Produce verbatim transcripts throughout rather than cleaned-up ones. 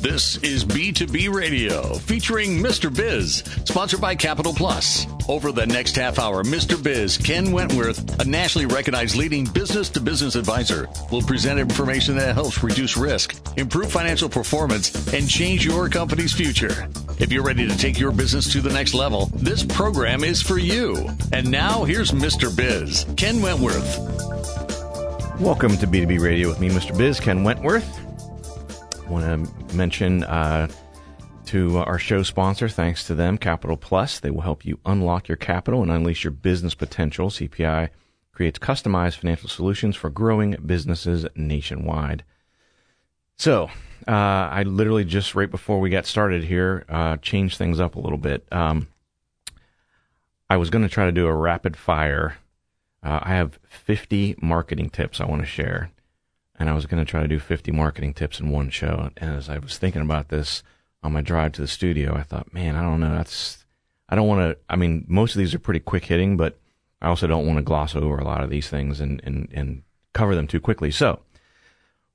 This is B two B Radio, featuring Mister Biz, sponsored by Capital Plus. Over the next half hour, Mister Biz, Ken Wentworth, a nationally recognized leading business-to-business advisor, will present information that helps reduce risk, improve financial performance, and change your company's future. If you're ready to take your business to the next level, this program is for you. And now, here's Mister Biz, Ken Wentworth. Welcome to B two B Radio with me, Mister Biz, Ken Wentworth. I want to mention uh, to our show sponsor, thanks to them, Capital Plus. They will help you unlock your capital and unleash your business potential. C P I creates customized financial solutions for growing businesses nationwide. So uh, I literally just right before we got started here, uh, changed things up a little bit. Um, I was going to try to do a rapid fire. Uh, I have fifty marketing tips I want to share. And I was going to try to do fifty marketing tips in one show. And as I was thinking about this on my drive to the studio, I thought, man, I don't know. That's, I don't want to, I mean, most of these are pretty quick hitting, but I also don't want to gloss over a lot of these things and, and, and cover them too quickly. So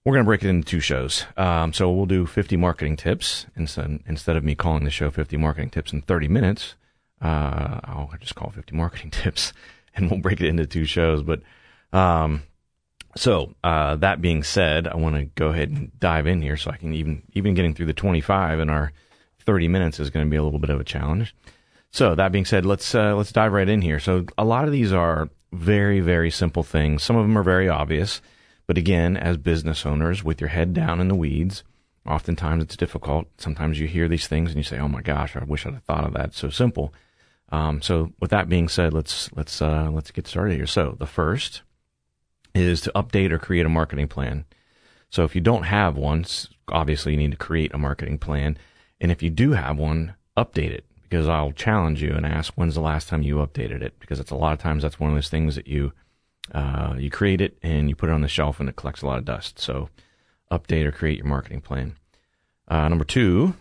we're going to break it into two shows. Um, so we'll do fifty marketing tips. And so instead of me calling the show fifty marketing tips in thirty minutes, uh, I'll just call fifty marketing tips and we'll break it into two shows. But, um, So, uh, that being said, I want to go ahead and dive in here so I can even, even getting through the twenty-five in our thirty minutes is going to be a little bit of a challenge. So that being said, let's, uh, let's dive right in here. So a lot of these are very, very simple things. Some of them are very obvious, but again, as business owners with your head down in the weeds, oftentimes it's difficult. Sometimes you hear these things and you say, oh my gosh, I wish I'd have thought of that. It's so simple. Um, so with that being said, let's, let's, uh, let's get started here. So the first is to update or create a marketing plan. So if you don't have one, obviously you need to create a marketing plan. And if you do have one, update it, because I'll challenge you and ask, when's the last time you updated it? Because it's a lot of times that's one of those things that you, uh, you create it and you put it on the shelf and it collects a lot of dust. So update or create your marketing plan. Uh, number two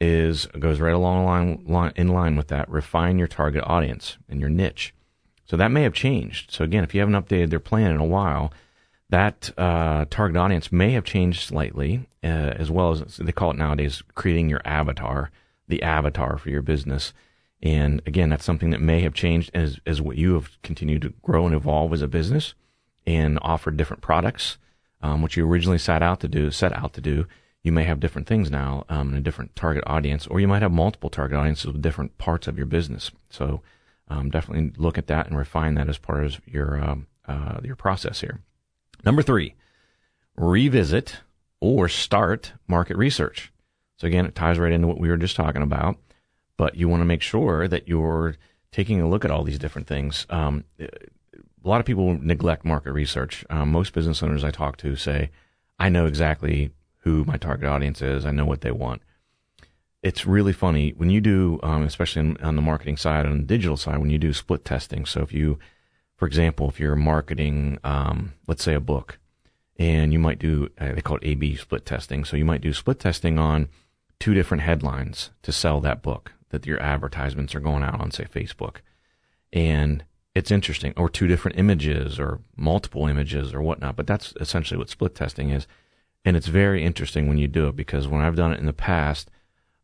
is, goes right along line, line, in line with that, refine your target audience and your niche. So that may have changed. So again, if you haven't updated their plan in a while, that uh, target audience may have changed slightly, uh, as well as they call it nowadays, creating your avatar, the avatar for your business. And again, that's something that may have changed as, as what you have continued to grow and evolve as a business and offer different products. Um, what you originally set out to do, set out to do, you may have different things now, um, and a different target audience, or you might have multiple target audiences with different parts of your business. So Um, definitely look at that and refine that as part of your um, uh, your process here. Number three, revisit or start market research. So again, it ties right into what we were just talking about, but you want to make sure that you're taking a look at all these different things. Um, a lot of people neglect market research. Um, most business owners I talk to say, I know exactly who my target audience is. I know what they want. It's really funny when you do, um, especially on the marketing side, on the digital side, when you do split testing. So if you, for example, if you're marketing, um, let's say a book, and you might do, uh, they call it A B split testing. So you might do split testing on two different headlines to sell that book that your advertisements are going out on, say Facebook. And it's interesting, or two different images or multiple images or whatnot. But that's essentially what split testing is. And it's very interesting when you do it, because when I've done it in the past,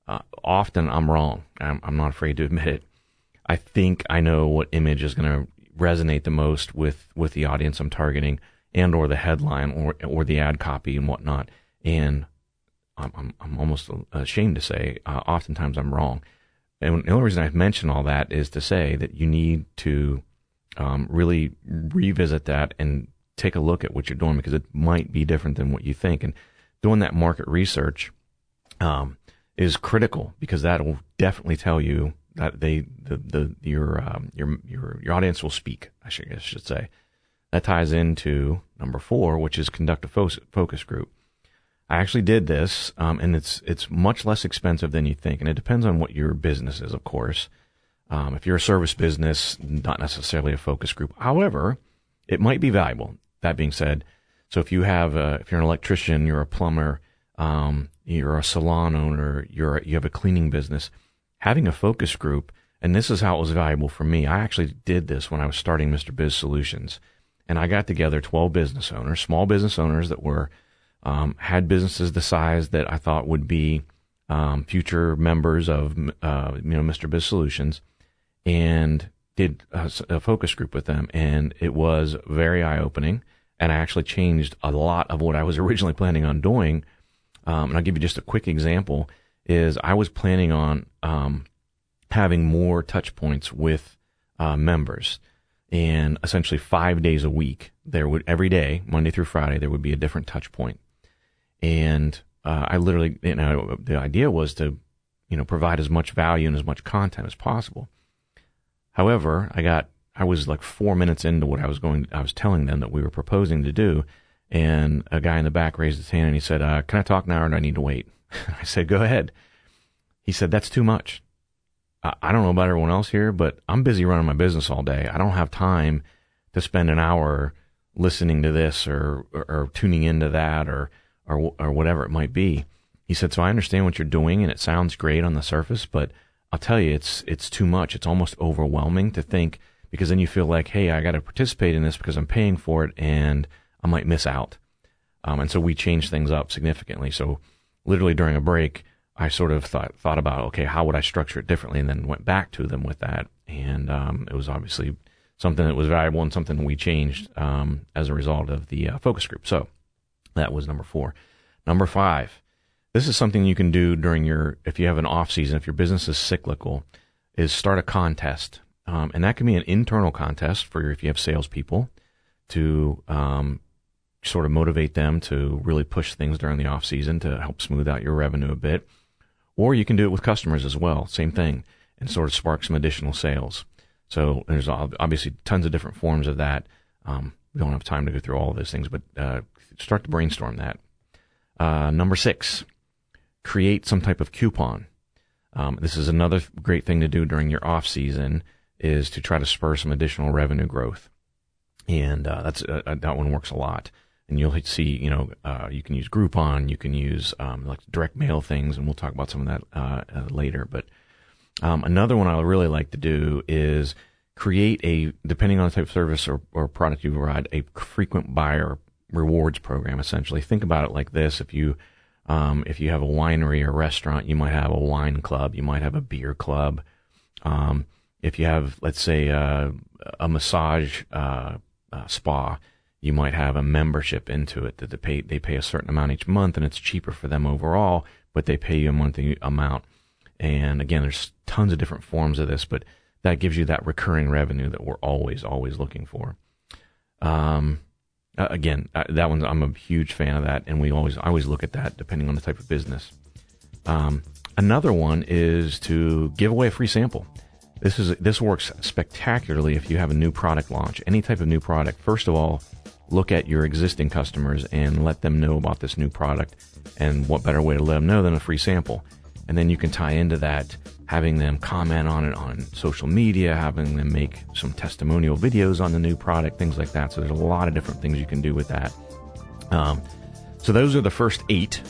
Uh, often I'm wrong. I'm, I'm not afraid to admit it. I think I know what image is going to resonate the most with, with the audience I'm targeting, and or the headline, or or the ad copy and whatnot. And I'm I'm, I'm almost ashamed to say, uh, oftentimes I'm wrong. And the only reason I mention all that is to say that you need to um, really revisit that and take a look at what you're doing, because it might be different than what you think. And doing that market research, um, is critical, because that will definitely tell you that they, the, the, your, um, your, your, your audience will speak, I should, I should say. That ties into number four, which is conduct a fo- focus group. I actually did this, um, and it's, it's much less expensive than you think. And it depends on what your business is, of course. Um, if you're a service business, not necessarily a focus group. However, it might be valuable. That being said, so if you have, uh, if you're an electrician, you're a plumber, um, you're a salon owner, you're, you have a cleaning business, having a focus group. And this is how it was valuable for me. I actually did this when I was starting Mister Biz Solutions, and I got together twelve business owners, small business owners that were, um, had businesses the size that I thought would be um, future members of, uh, you know, Mister Biz Solutions, and did a, a focus group with them. And it was very eye-opening. And I actually changed a lot of what I was originally planning on doing. Um, and I'll give you just a quick example is I was planning on um, having more touch points with uh, members. And essentially five days a week, there would every day, Monday through Friday, there would be a different touch point. And uh, I literally, you know, the idea was to, you know, provide as much value and as much content as possible. However, I got, I was like four minutes into what I was going, I was telling them that we were proposing to do, and a guy in the back raised his hand and he said, uh, "Can I talk now, or do I need to wait?" I said, "Go ahead." He said, "That's too much. I don't know about everyone else here, but I'm busy running my business all day. I don't have time to spend an hour listening to this or, or, or tuning into that or, or, or whatever it might be." He said, "So I understand what you're doing and it sounds great on the surface, but I'll tell you, it's, it's too much. It's almost overwhelming to think, because then you feel like, hey, I got to participate in this because I'm paying for it and I might miss out." Um, and so we changed things up significantly. So literally during a break, I sort of thought thought about, okay, how would I structure it differently, and then went back to them with that. And um, it was obviously something that was valuable and something we changed um, as a result of the uh, focus group. So that was number four. Number five, this is something you can do during your, if you have an off season, if your business is cyclical, is start a contest. Um, and that can be an internal contest for if you have salespeople to um, sort of motivate them to really push things during the off season to help smooth out your revenue a bit. Or you can do it with customers as well, same thing, and sort of spark some additional sales. So there's obviously tons of different forms of that. Um, we don't have time to go through all of those things, but uh, start to brainstorm that. Uh, number six, create some type of coupon. Um, this is another great thing to do during your off season, is to try to spur some additional revenue growth. And uh, that's uh, that one works a lot. And you'll see, you know, uh, you can use Groupon, you can use um, like direct mail things, and we'll talk about some of that uh, uh, later. But um, another one I really like to do is create a, depending on the type of service or, or product you provide, a frequent buyer rewards program. Essentially, think about it like this: if you um, if you have a winery or restaurant, you might have a wine club, you might have a beer club. Um, if you have, let's say, uh, a massage uh, uh, spa, you might have a membership into it that they pay, they pay a certain amount each month, and it's cheaper for them overall, but they pay you a monthly amount. And again, there's tons of different forms of this, but that gives you that recurring revenue that we're always, always looking for. Um, again, that one, I'm a huge fan of that. And we always, I always look at that depending on the type of business. Um, another one is to give away a free sample. This is, this works spectacularly if you have a new product launch, any type of new product. First of all, look at your existing customers and let them know about this new product, and what better way to let them know than a free sample. And then you can tie into that, having them comment on it on social media, having them make some testimonial videos on the new product, things like that. So there's a lot of different things you can do with that. Um, so those are the first eight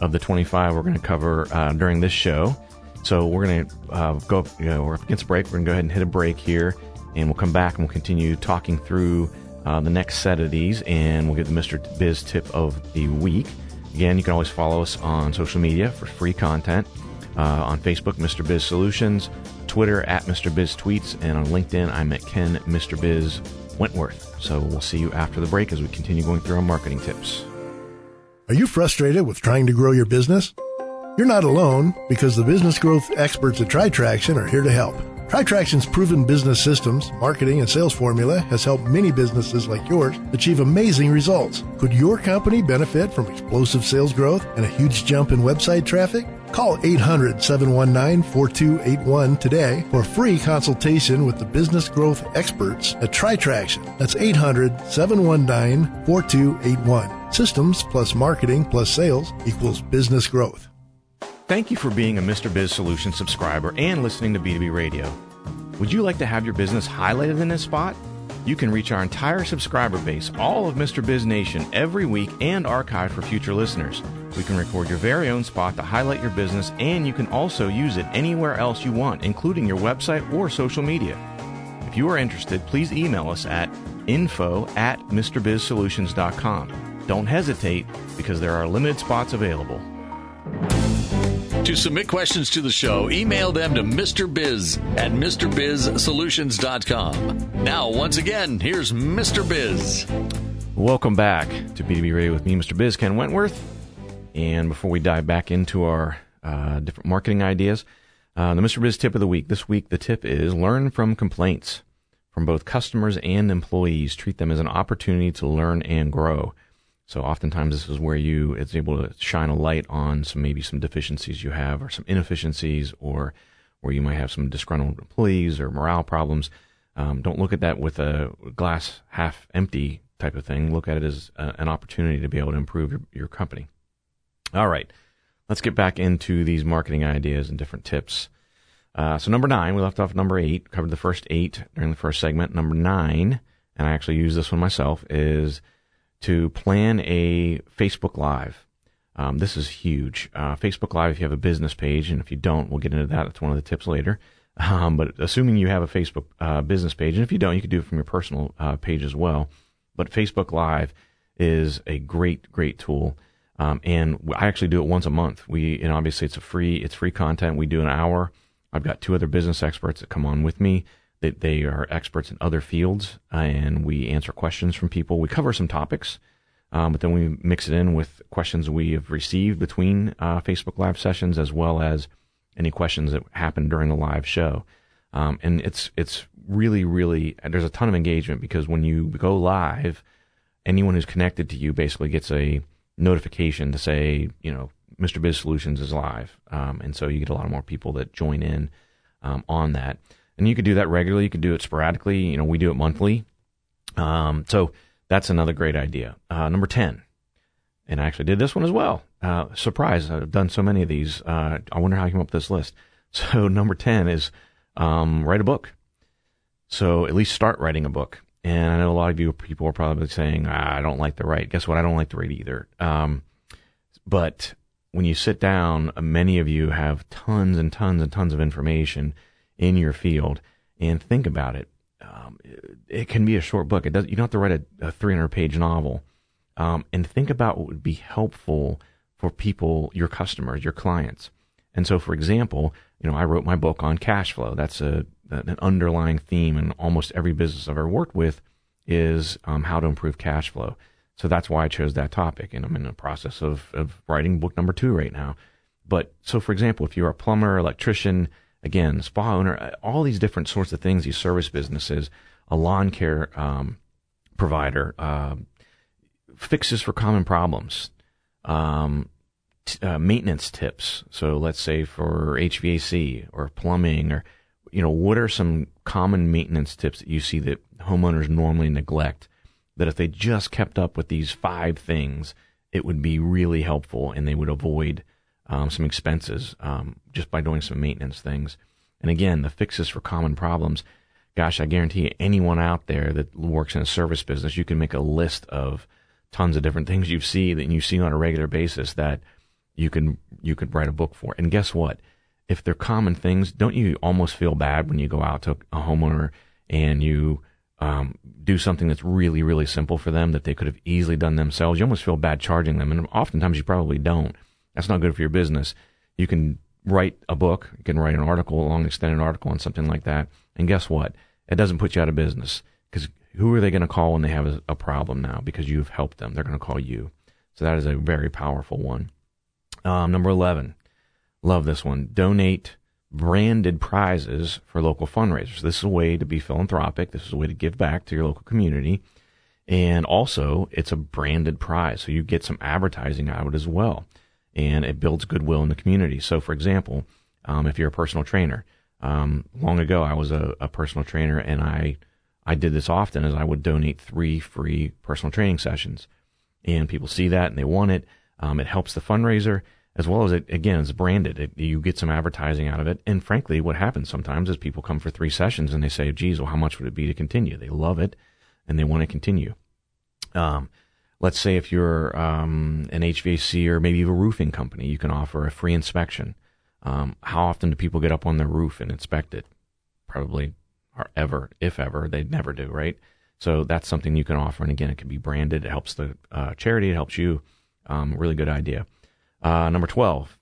of the twenty-five we're going to cover uh, during this show. So we're going to uh, go, you know, we're up against a break. We're going to go ahead and hit a break here, and we'll come back and we'll continue talking through Uh, the next set of these, and we'll get the Mister Biz tip of the week. Again, you can always follow us on social media for free content. Uh, on Facebook, Mister Biz Solutions, Twitter at Mister Biz Tweets, and on LinkedIn, I'm at Ken Mister Biz Wentworth. So we'll see you after the break as we continue going through our marketing tips. Are you frustrated with trying to grow your business? You're not alone, because the business growth experts at Tri-Traction are here to help. Tri-Traction's proven business systems, marketing, and sales formula has helped many businesses like yours achieve amazing results. Could your company benefit from explosive sales growth and a huge jump in website traffic? Call eight hundred, seven one nine, four two eight one today for a free consultation with the business growth experts at Tri-Traction. That's eight hundred, seven one nine, four two eight one. Systems plus marketing plus sales equals business growth. Thank you for being a Mister Biz Solutions subscriber and listening to B two B Radio. Would you like to have your business highlighted in this spot? You can reach our entire subscriber base, all of Mister Biz Nation, every week and archive for future listeners. We can record your very own spot to highlight your business, and you can also use it anywhere else you want, including your website or social media. If you are interested, please email us at info at mrbizsolutions dot com. Don't hesitate, because there are limited spots available. To submit questions to the show, email them to Mister Biz at Mister Biz Solutions dot com. Now, once again, here's Mister Biz. Welcome back to B two B Radio with me, Mister Biz, Ken Wentworth. And before we dive back into our uh, different marketing ideas, uh, the Mister Biz tip of the week. This week, the tip is learn from complaints from both customers and employees. Treat them as an opportunity to learn and grow. So oftentimes this is where you it's able to shine a light on some maybe some deficiencies you have or some inefficiencies or where you might have some disgruntled employees or morale problems. Um, don't look at that with a glass half empty type of thing. Look at it as a, an opportunity to be able to improve your, your company. All right, let's get back into these marketing ideas and different tips. Uh, so number nine, we left off number eight, covered the first eight during the first segment. Number nine, and I actually use this one myself, is to plan a Facebook Live. Um, this is huge. Uh, Facebook Live, if you have a business page, and if you don't, we'll get into that. That's one of the tips later. Um, but assuming you have a Facebook uh, business page, and if you don't, you can do it from your personal uh, page as well. But Facebook Live is a great, great tool. Um, and I actually do it once a month. We, and obviously it's a free, it's free content. We do an hour. I've got two other business experts that come on with me. That they are experts in other fields, and we answer questions from people. We cover some topics, um, but then we mix it in with questions we have received between uh, Facebook Live sessions, as well as any questions that happen during the live show. Um, and it's it's really, really, there's a ton of engagement, because when you go live, anyone who's connected to you basically gets a notification to say, you know, Mister Biz Solutions is live. Um, and so you get a lot more people that join in um, on that. And you could do that regularly. You could do it sporadically. You know, we do it monthly. Um, so that's another great idea. Uh, number ten, and I actually did this one as well. Uh, surprise, I've done so many of these. Uh, I wonder how I came up with this list. So number ten is um, write a book. So at least start writing a book. And I know a lot of you people are probably saying, ah, I don't like to write. Guess what? I don't like to read either. Um, but when you sit down, many of you have tons and tons and tons of information in your field, and think about it. Um, it, it can be a short book. It does. You don't have to write a, a three hundred page novel. Um, and think about what would be helpful for people, your customers, your clients. And so, for example, you know, I wrote my book on cash flow. That's a an underlying theme in almost every business I've ever worked with is um, how to improve cash flow. So that's why I chose that topic. And I'm in the process of of writing book number two right now. But so, for example, if you're a plumber, electrician, again, spa owner, all these different sorts of things, these service businesses, a lawn care um, provider, uh, fixes for common problems, um, t- uh, maintenance tips. So let's say for H V A C or plumbing, or, you know, what are some common maintenance tips that you see that homeowners normally neglect, that if they just kept up with these five things, it would be really helpful, and they would avoid Um, some expenses um, just by doing some maintenance things. And again, the fixes for common problems. Gosh, I guarantee you, anyone out there that works in a service business, you can make a list of tons of different things you see that you see on a regular basis that you can you could write a book for. And guess what? If they're common things, don't you almost feel bad when you go out to a homeowner and you um, do something that's really, really simple for them that they could have easily done themselves? You almost feel bad charging them, and oftentimes you probably don't. That's not good for your business. You can write a book, you can write an article, a long extended article on something like that. And guess what? It doesn't put you out of business, because who are they going to call when they have a, a problem now? Because you've helped them. They're going to call you. So that is a very powerful one. Um, number eleven. Love this one. Donate branded prizes for local fundraisers. This is a way to be philanthropic. This is a way to give back to your local community. And also, it's a branded prize. So you get some advertising out of it as well. And it builds goodwill in the community. So, for example, um, if you're a personal trainer, um, long ago I was a, a personal trainer, and I I did this often, as I would donate three free personal training sessions, and people see that and they want it. Um, it helps the fundraiser, as well as it again it's branded. It, you get some advertising out of it, and frankly, what happens sometimes is people come for three sessions and they say, "Geez, well, how much would it be to continue?" They love it, and they want to continue. Um, Let's say if you're um, an H V A C or maybe a roofing company, you can offer a free inspection. Um, how often do people get up on their roof and inspect it? Probably, or ever, if ever, they never do, right? So that's something you can offer. And again, it can be branded. It helps the uh, charity. It helps you. Um, really good idea. Uh, number twelve,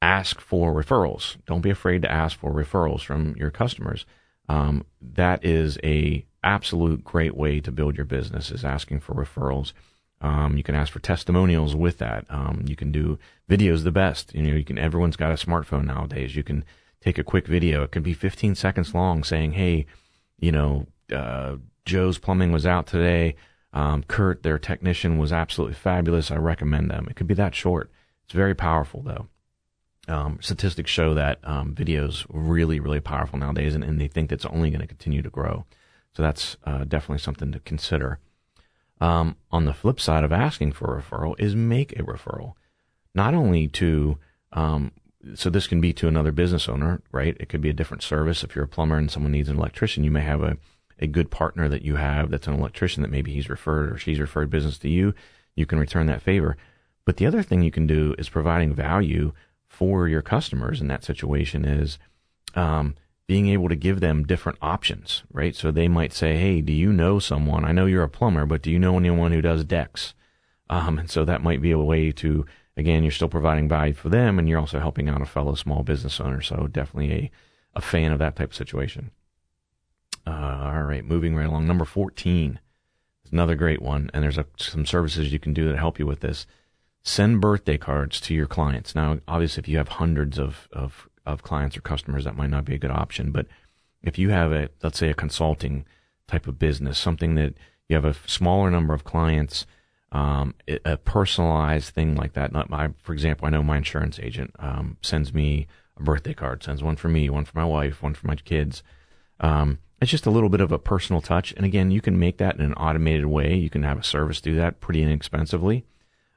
ask for referrals. Don't be afraid to ask for referrals from your customers. Um, that is a absolute great way to build your business, is asking for referrals. Um, you can ask for testimonials with that. Um, you can do videos the best. You know, you can, everyone's got a smartphone nowadays. You can take a quick video. It could be fifteen seconds long saying, hey, you know, uh, Joe's Plumbing was out today. Um, Kurt, their technician, was absolutely fabulous. I recommend them. It could be that short. It's very powerful, though. Um, statistics show that um, videos really, really powerful nowadays, and, and they think that's only going to continue to grow. So that's uh, definitely something to consider. Um, on the flip side of asking for a referral is make a referral, not only to, um, so this can be to another business owner, right? It could be a different service. If you're a plumber and someone needs an electrician, you may have a, a good partner that you have that's an electrician that maybe he's referred or she's referred business to you. You can return that favor. But the other thing you can do is providing value for your customers in that situation is, um, being able to give them different options, right? So they might say, hey, do you know someone? I know you're a plumber, but do you know anyone who does decks? Um, and so that might be a way to, again, you're still providing value for them, and you're also helping out a fellow small business owner. So definitely a, a fan of that type of situation. Uh, all right, moving right along. Number fourteen is another great one, and there's a, some services you can do that help you with this. Send birthday cards to your clients. Now, obviously, if you have hundreds of, of of clients or customers, that might not be a good option. But if you have a, let's say, a consulting type of business, something that you have a smaller number of clients, um, a personalized thing like that. Not my, for example, I know my insurance agent um, sends me a birthday card, sends one for me, one for my wife, one for my kids. Um, it's just a little bit of a personal touch. And again, you can make that in an automated way. You can have a service do that pretty inexpensively.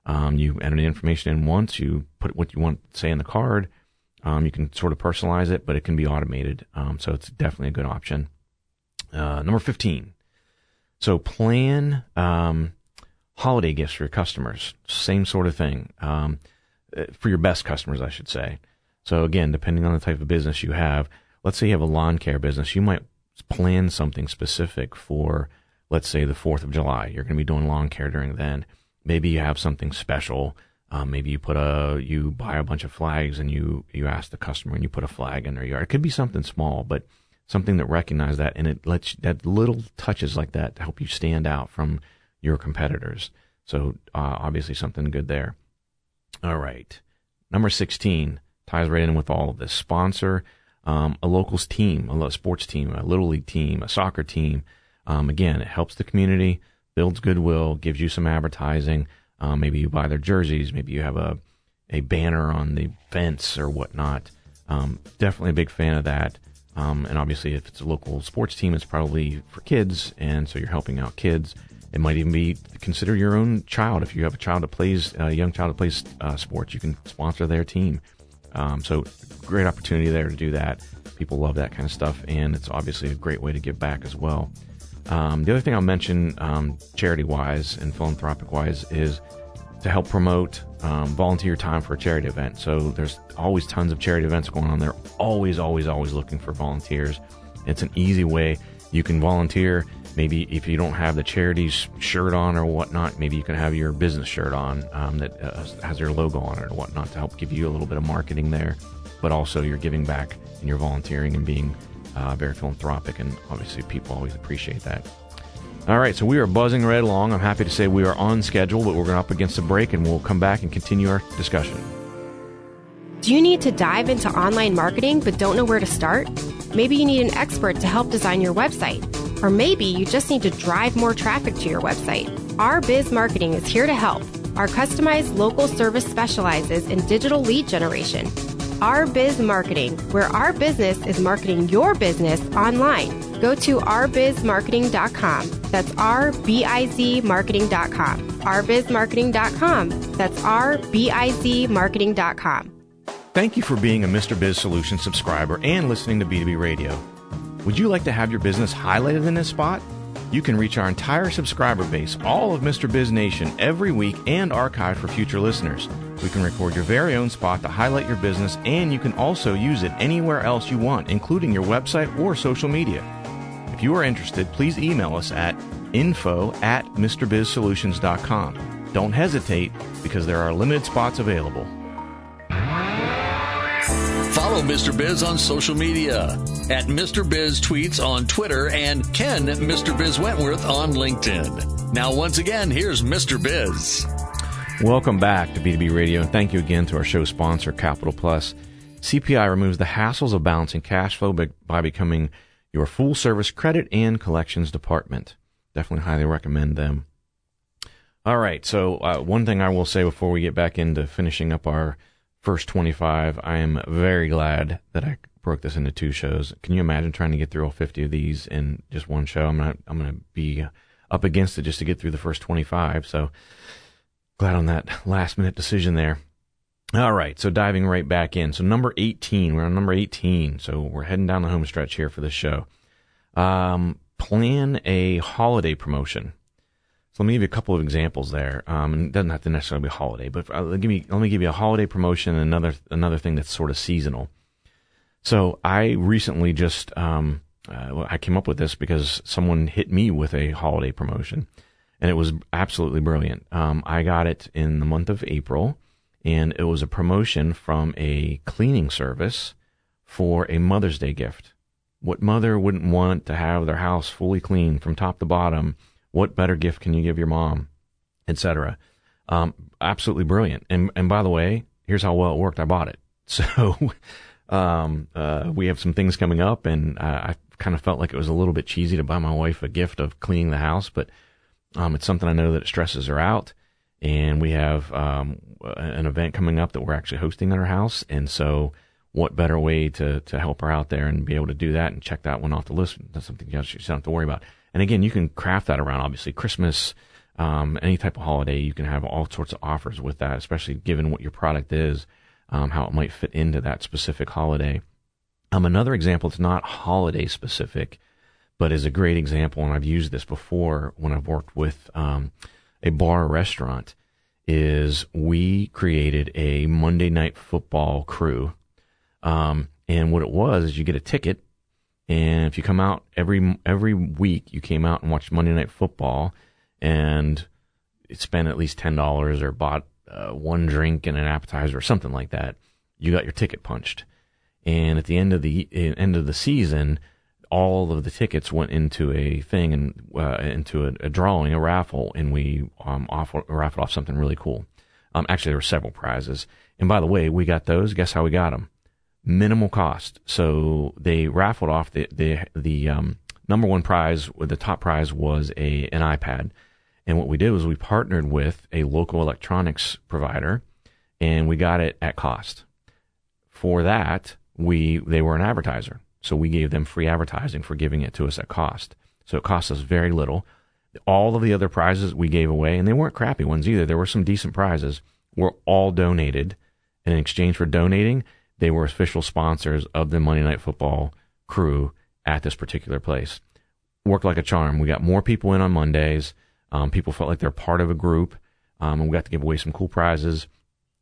Um, you enter the information in once, you put what you want, say, in the card. Um, you can sort of personalize it, but it can be automated. Um, so it's definitely a good option. Uh, number fifteen. So plan, um, holiday gifts for your customers. Same sort of thing. Um, for your best customers, I should say. So again, depending on the type of business you have, let's say you have a lawn care business, you might plan something specific for, let's say, the fourth of July. You're going to be doing lawn care during then. Maybe you have something special. Um, maybe you put a, you buy a bunch of flags and you, you ask the customer and you put a flag in their yard. It could be something small, but something that recognizes that, and it lets you, that little touches like that to help you stand out from your competitors. So, uh, obviously something good there. All right. Number sixteen ties right in with all of this. Sponsor, um, a locals team, a sports team, a little league team, a soccer team. Um, again, it helps the community, builds goodwill, gives you some advertising. Uh, maybe you buy their jerseys. Maybe you have a, a banner on the fence or whatnot. Um, definitely a big fan of that. Um, and obviously, if it's a local sports team, it's probably for kids. And so you're helping out kids. It might even be, consider your own child. If you have a child that plays, a young child that plays uh, sports, you can sponsor their team. Um, so great opportunity there to do that. People love that kind of stuff. And it's obviously a great way to give back as well. Um, the other thing I'll mention, um, charity-wise and philanthropic-wise, is to help promote um, volunteer time for a charity event. So there's always tons of charity events going on. They're always, always, always looking for volunteers. It's an easy way. You can volunteer. Maybe if you don't have the charity's shirt on or whatnot, maybe you can have your business shirt on um, that uh, has your logo on it or whatnot to help give you a little bit of marketing there. But also you're giving back and you're volunteering and being Uh, very philanthropic, and obviously people always appreciate that. All right, so we are buzzing right along. I'm happy to say we are on schedule, but we're going up against a break, and we'll come back and continue our discussion. Do you need to dive into online marketing but don't know where to start? Maybe you need an expert to help design your website, or maybe you just need to drive more traffic to your website. Our Biz Marketing is here to help. Our customized local service specializes in digital lead generation. Our Biz Marketing, where our business is marketing your business online. Go to our biz marketing dot com. That's R B I Z marketing dot com. our biz marketing dot com. That's R B I Z marketing dot com. Thank you for being a Mister Biz Solutions subscriber and listening to B two B Radio. Would you like to have your business highlighted in this spot? You can reach our entire subscriber base, all of Mister Biz Nation, every week and archive for future listeners. We can record your very own spot to highlight your business, and you can also use it anywhere else you want, including your website or social media. If you are interested, please email us at info at mr biz solutions dot com. Don't hesitate, because there are limited spots available. Follow Mister Biz on social media at Mister Biz Tweets on Twitter and Ken Mister Biz Wentworth on LinkedIn. Now, once again, here's Mister Biz. Welcome back to B two B Radio, and thank you again to our show sponsor, Capital Plus. C P I removes the hassles of balancing cash flow by becoming your full-service credit and collections department. Definitely highly recommend them. All right, so uh, one thing I will say before we get back into finishing up our first twenty-five, I am very glad that I broke this into two shows. Can you imagine trying to get through all fifty of these in just one show? I'm not, I'm going to be up against it just to get through the first twenty-five, so glad on that last-minute decision there. All right, so diving right back in. So number eighteen, we're on number eighteen, so we're heading down the home stretch here for this show. Um, plan a holiday promotion. So let me give you a couple of examples there. Um, and it doesn't have to necessarily be a holiday, but give me, let me give you a holiday promotion and another another thing that's sort of seasonal. So I recently just um, uh, I came up with this because someone hit me with a holiday promotion, and it was absolutely brilliant. Um, I got it in the month of April. And it was a promotion from a cleaning service for a Mother's Day gift. What mother wouldn't want to have their house fully cleaned from top to bottom? What better gift can you give your mom, et cetera? Um, absolutely brilliant. And and by the way, here's how well it worked. I bought it. So um, uh, we have some things coming up, and uh, I kind of felt like it was a little bit cheesy to buy my wife a gift of cleaning the house, but um, it's something I know that it stresses her out. And we have um, an event coming up that we're actually hosting at our house. And so what better way to to help her out there and be able to do that and check that one off the list. That's something you don't have to worry about. And again, you can craft that around, obviously, Christmas, um, any type of holiday. You can have all sorts of offers with that, especially given what your product is, um, how it might fit into that specific holiday. Um, another example that's not holiday specific, but is a great example, and I've used this before when I've worked with um a bar or restaurant, is we created a Monday Night Football crew. Um, and what it was is you get a ticket, and if you come out every every week, you came out and watched Monday Night Football and spent at least ten dollars or bought uh, one drink and an appetizer or something like that, you got your ticket punched. And at the end of the end of the season, all of the tickets went into a thing and uh, into a, a drawing, a raffle, and we um, offer, raffled off something really cool. Um, actually, there were several prizes. And by the way, we got those. Guess how we got them? Minimal cost. So they raffled off the the, the um, number one prize. The top prize was a an iPad. And what we did was we partnered with a local electronics provider, and we got it at cost. For that, we they were an advertiser. So we gave them free advertising for giving it to us at cost. So it cost us very little. All of the other prizes we gave away, and they weren't crappy ones either. There were some decent prizes, were all donated. And in exchange for donating, they were official sponsors of the Monday Night Football crew at this particular place. Worked like a charm. We got more people in on Mondays. Um, people felt like they're part of a group. Um, and we got to give away some cool prizes.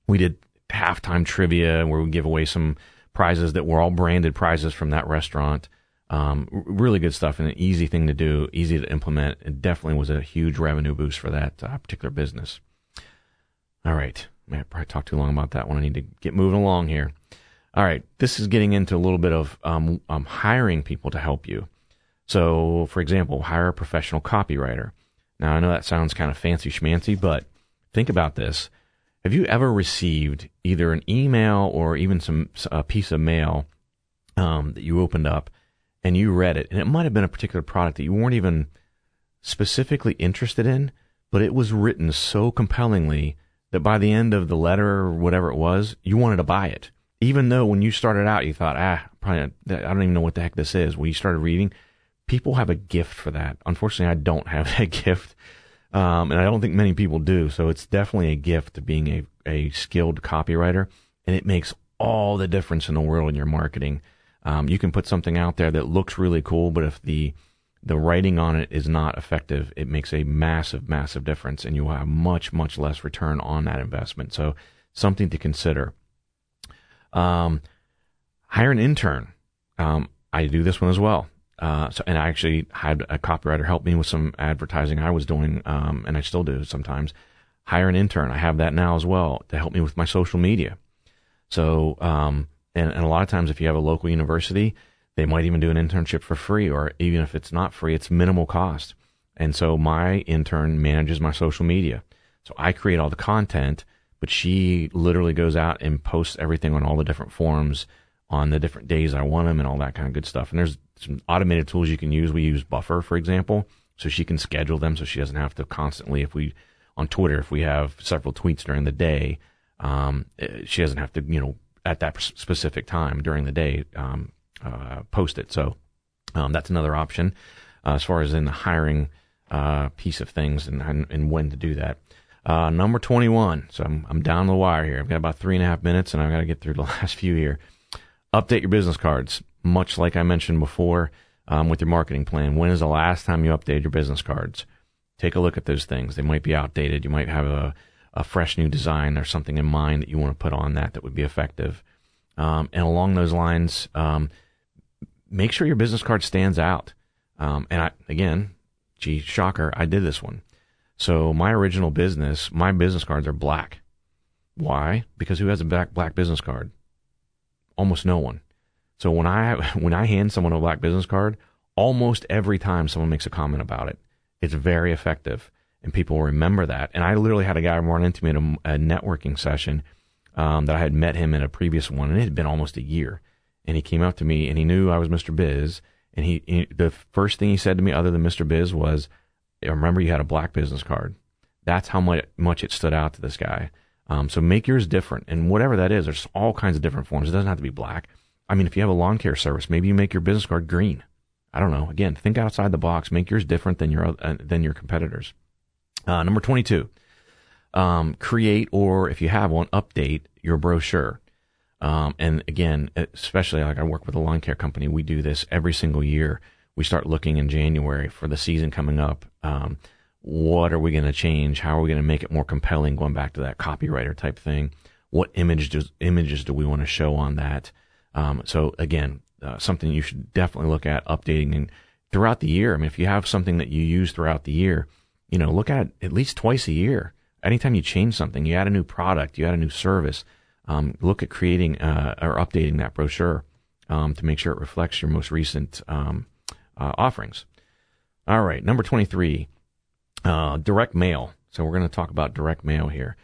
We did halftime trivia where we give away some prizes that were all branded prizes from that restaurant. Um, really good stuff and an easy thing to do, easy to implement. It definitely was a huge revenue boost for that uh, particular business. All right. Man, I probably talked too long about that one. I need to get moving along here. All right. This is getting into a little bit of um, um, hiring people to help you. So, for example, hire a professional copywriter. Now, I know that sounds kind of fancy schmancy, but think about this. Have you ever received either an email or even some a piece of mail um, that you opened up and you read it? And it might have been a particular product that you weren't even specifically interested in, but it was written so compellingly that by the end of the letter or whatever it was, you wanted to buy it. Even though when you started out, you thought, ah, probably not, I don't even know what the heck this is. When you started reading, people have a gift for that. Unfortunately, I don't have that gift. Um, and I don't think many people do. So it's definitely a gift to being a, a skilled copywriter, and it makes all the difference in the world in your marketing. Um, you can put something out there that looks really cool, but if the, the writing on it is not effective, it makes a massive, massive difference, and you will have much, much less return on that investment. So something to consider. Um, hire an intern. Um, I do this one as well. Uh, so, and I actually had a copywriter help me with some advertising I was doing, um, and I still do sometimes. Hire an intern. I have that now as well to help me with my social media. So, um, and, and a lot of times if you have a local university, they might even do an internship for free, or even if it's not free, it's minimal cost. And so my intern manages my social media. So I create all the content, but she literally goes out and posts everything on all the different forums on the different days I want them and all that kind of good stuff. And there's some automated tools you can use. We use Buffer, for example, so she can schedule them so she doesn't have to constantly, if we, on Twitter, if we have several tweets during the day, um, she doesn't have to, you know, at that specific time during the day, um, uh, post it. So, um, that's another option uh, as far as in the hiring, uh, piece of things and, and when to do that. Uh, number twenty-one. So I'm, I'm down the wire here. I've got about three and a half minutes and I've got to get through the last few here. Update your business cards. Much like I mentioned before, um, with your marketing plan, when is the last time you updated your business cards? Take a look at those things. They might be outdated. You might have a, a fresh new design or something in mind that you want to put on that that would be effective. Um, and along those lines, um, make sure your business card stands out. Um, and I, again, gee, shocker, I did this one. So my original business, my business cards are black. Why? Because who has a black, black business card? Almost no one. So when I when I hand someone a black business card, almost every time someone makes a comment about it, it's very effective, and people remember that. And I literally had a guy run into me at a, a networking session um, that I had met him in a previous one, and it had been almost a year. And he came up to me, and he knew I was Mister Biz, and he, he the first thing he said to me other than Mister Biz was, I remember you had a black business card. That's how much, much it stood out to this guy. Um, so make yours different, and whatever that is, there's all kinds of different forms. It doesn't have to be black. I mean, if you have a lawn care service, maybe you make your business card green. I don't know. Again, think outside the box. Make yours different than your uh, than your competitors. Uh, number twenty-two, um, create, or if you have one, update your brochure. Um, and again, especially like I work with a lawn care company, we do this every single year. We start looking in January for the season coming up. Um, what are we going to change? How are we going to make it more compelling? Going back to that copywriter type thing. What image does, images do we want to show on that? Um, so again, uh, something you should definitely look at updating and throughout the year. I mean, if you have something that you use throughout the year, you know, look at it at least twice a year. Anytime you change something, you add a new product, you add a new service, um, look at creating, uh, or updating that brochure, um, to make sure it reflects your most recent, um, uh, offerings. All right. Number twenty-three, uh, direct mail. So we're going to talk about direct mail here.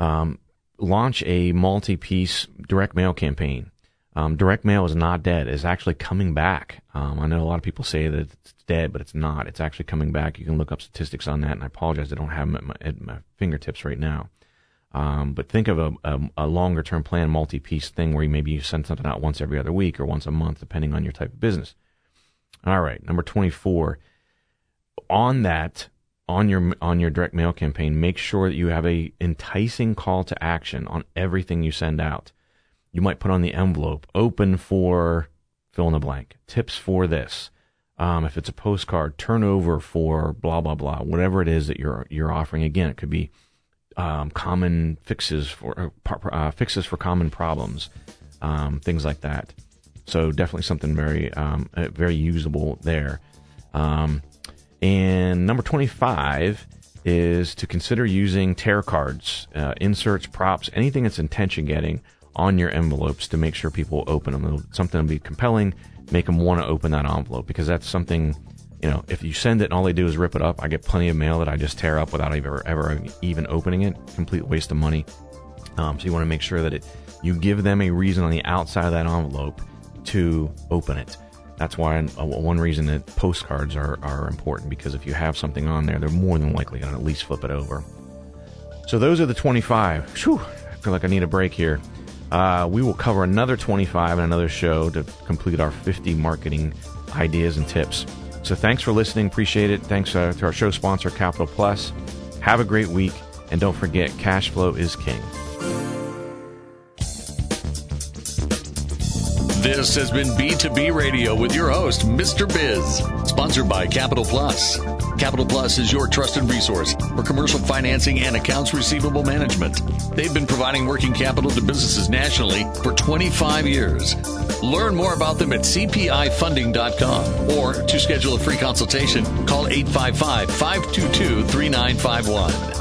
Um, launch a multi-piece direct mail campaign. Um, direct mail is not dead. It's actually coming back. Um, I know a lot of people say that it's dead, but it's not. It's actually coming back. You can look up statistics on that, and I apologize, I don't have them at my, at my fingertips right now. Um, but think of a, a, a longer-term plan, multi-piece thing where you maybe you send something out once every other week or once a month, depending on your type of business. All right, number twenty-four. On that, on your on your direct mail campaign, make sure that you have a enticing call to action on everything you send out. You might put on the envelope, open for fill in the blank, tips for this. Um, if it's a postcard, turnover for blah, blah, blah, whatever it is that you're, you're offering. Again, it could be, um, common fixes for, uh, fixes for common problems, um, things like that. So definitely something very, um, very usable there. Um, and number twenty-five is to consider using tear cards, uh, inserts, props, anything that's intention getting on your envelopes to make sure people open them. Something will be compelling, make them want to open that envelope, because that's something, you know, if you send it and all they do is rip it up, I get plenty of mail that I just tear up without ever, ever even opening it. Complete waste of money. Um, so you want to make sure that it, you give them a reason on the outside of that envelope to open it. That's why uh, one reason that postcards are, are important, because if you have something on there, they're more than likely going to at least flip it over. So those are the twenty-five. Whew, I feel like I need a break here. Uh, we will cover another twenty-five in another show to complete our fifty marketing ideas and tips. So thanks for listening. Appreciate it. Thanks uh, to our show sponsor, Capital Plus. Have a great week. And don't forget, cash flow is king. This has been B two B Radio with your host, Mister Biz. sponsored by Capital Plus. Capital Plus is your trusted resource for commercial financing and accounts receivable management. They've been providing working capital to businesses nationally for twenty-five years. Learn more about them at c p i funding dot com, or to schedule a free consultation, call eight five five, five two two, three nine five one.